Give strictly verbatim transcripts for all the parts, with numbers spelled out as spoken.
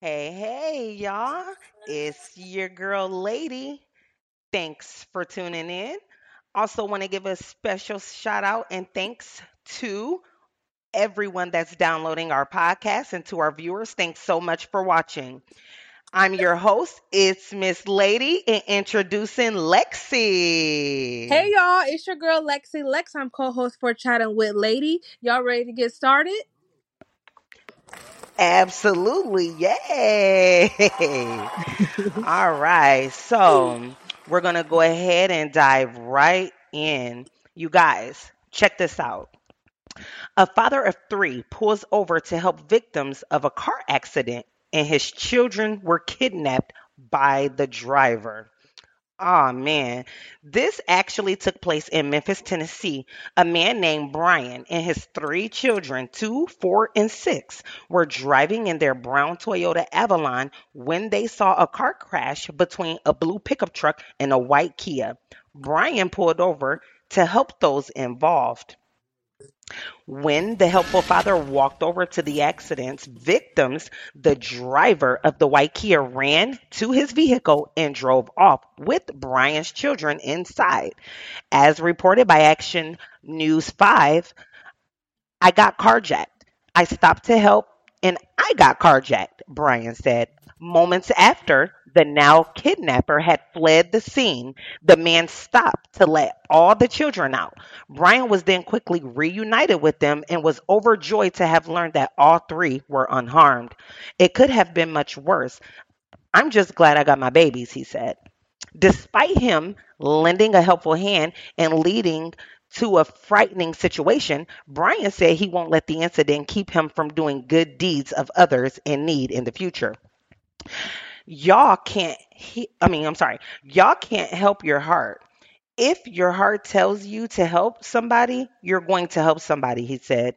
Hey, hey, y'all. It's your girl, Lady. Thanks for tuning in. Also, want to give a special shout out and thanks to everyone that's downloading our podcast and to our viewers. Thanks so much for watching. I'm your host. It's Miss Lady and introducing Lexi. Hey, y'all. It's your girl, Lexi Lex. I'm co-host for Chatting with Lady. Y'all ready to get started? Absolutely. Yay. All right. So we're going to go ahead and dive right in. You guys, check this out. A father of three pulls over to help victims of a car accident, and his children were kidnapped by the driver. Oh, man. This actually took place in Memphis, Tennessee. A man named Brian and his three children, two, four, and six, were driving in their brown Toyota Avalon when they saw a car crash between a blue pickup truck and a white Kia. Brian pulled over to help those involved. When the helpful father walked over to the accident's victims, the driver of the white Kia ran to his vehicle and drove off with Brian's children inside. As reported by Action News five, I got carjacked. I stopped to help and I got carjacked, Brian said. Moments after, the now kidnapper had fled the scene. The man stopped to let all the children out. Brian was then quickly reunited with them and was overjoyed to have learned that all three were unharmed. It could have been much worse. I'm just glad I got my babies, he said. Despite him lending a helpful hand and leading to a frightening situation, Brian said he won't let the incident keep him from doing good deeds of others in need in the future. Y'all can't, he- I mean, I'm sorry. Y'all can't help your heart. If your heart tells you to help somebody, you're going to help somebody, he said.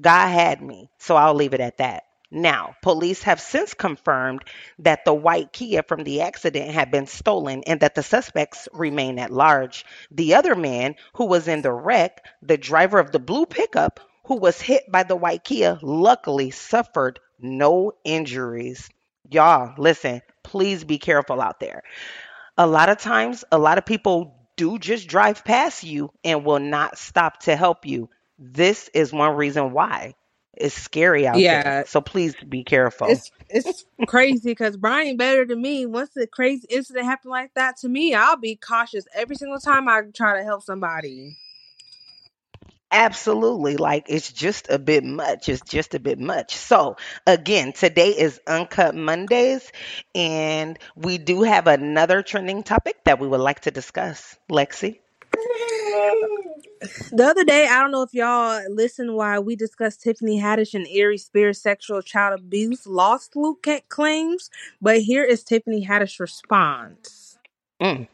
God had me, so I'll leave it at that. Now, police have since confirmed that the white Kia from the accident had been stolen and that the suspects remain at large. The other man who was in the wreck, the driver of the blue pickup, who was hit by the white Kia, luckily suffered no injuries. Y'all, listen, please be careful out there. A lot of times, a lot of people do just drive past you and will not stop to help you. This is one reason why. It's scary out yeah. there. So please be careful. It's it's crazy because Brian better than me. Once the crazy incident happened like that to me, I'll be cautious every single time I try to help somebody. Absolutely. Like, it's just a bit much. It's just a bit much. So again, today is Un-Cut Mondays, and we do have another trending topic that we would like to discuss. Lexi? The other day, I don't know if y'all listened while we discussed Tiffany Haddish and Britney Spears' sexual child abuse lawsuit claims, but here is Tiffany Haddish's response. Mm.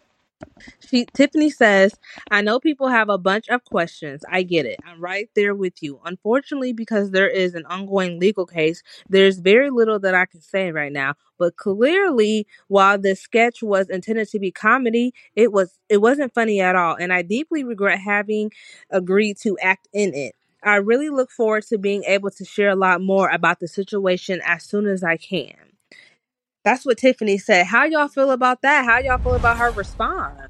She Tiffany says, I know people have a bunch of questions. I get it. I'm right there with you. Unfortunately, because there is an ongoing legal case, there's very little that I can say right now. But clearly, while this sketch was intended to be comedy, it was it wasn't funny at all. And I deeply regret having agreed to act in it. I really look forward to being able to share a lot more about the situation as soon as I can. That's what Tiffany said. How y'all feel about that? How y'all feel about her response?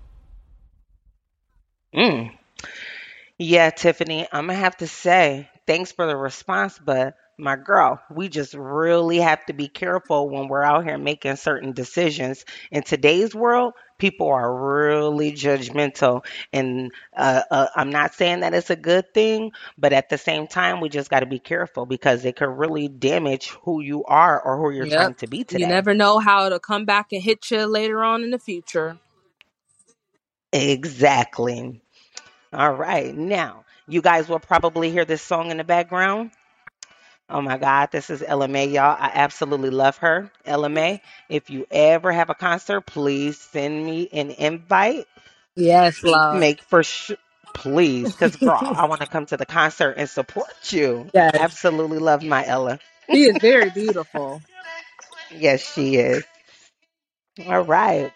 Mm. Yeah, Tiffany, I'm going to have to say thanks for the response, but my girl, we just really have to be careful when we're out here making certain decisions. In today's world, people are really judgmental. And uh, uh, I'm not saying that it's a good thing, but at the same time, we just got to be careful because it could really damage who you are or who you're yep. trying to be today. You never know how it'll come back and hit you later on in the future. Exactly. All right. Now, you guys will probably hear this song in the background. Oh my God, this is Ella Mae, y'all. I absolutely love her. Ella Mae, if you ever have a concert, please send me an invite. Yes, love. Make for sure, sh- please, because girl, I want to come to the concert and support you. Yes. Absolutely love my Ella. She is very beautiful. Yes, she is. All right.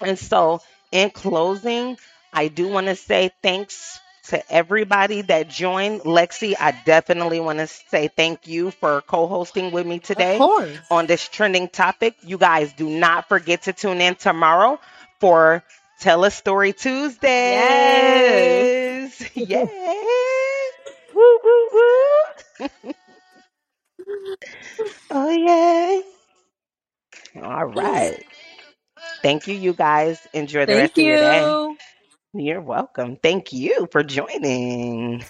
And so, in closing, I do want to say thanks to everybody that joined. Lexi, I definitely want to say thank you for co-hosting with me today on this trending topic. You guys do not forget to tune in tomorrow for Tell A Story Tuesdays. Yes. Yes. Woo, woo, woo. Oh, yeah. All right. Thank you, you guys. Enjoy the Thank rest you. Of your day. You're welcome. Thank you for joining.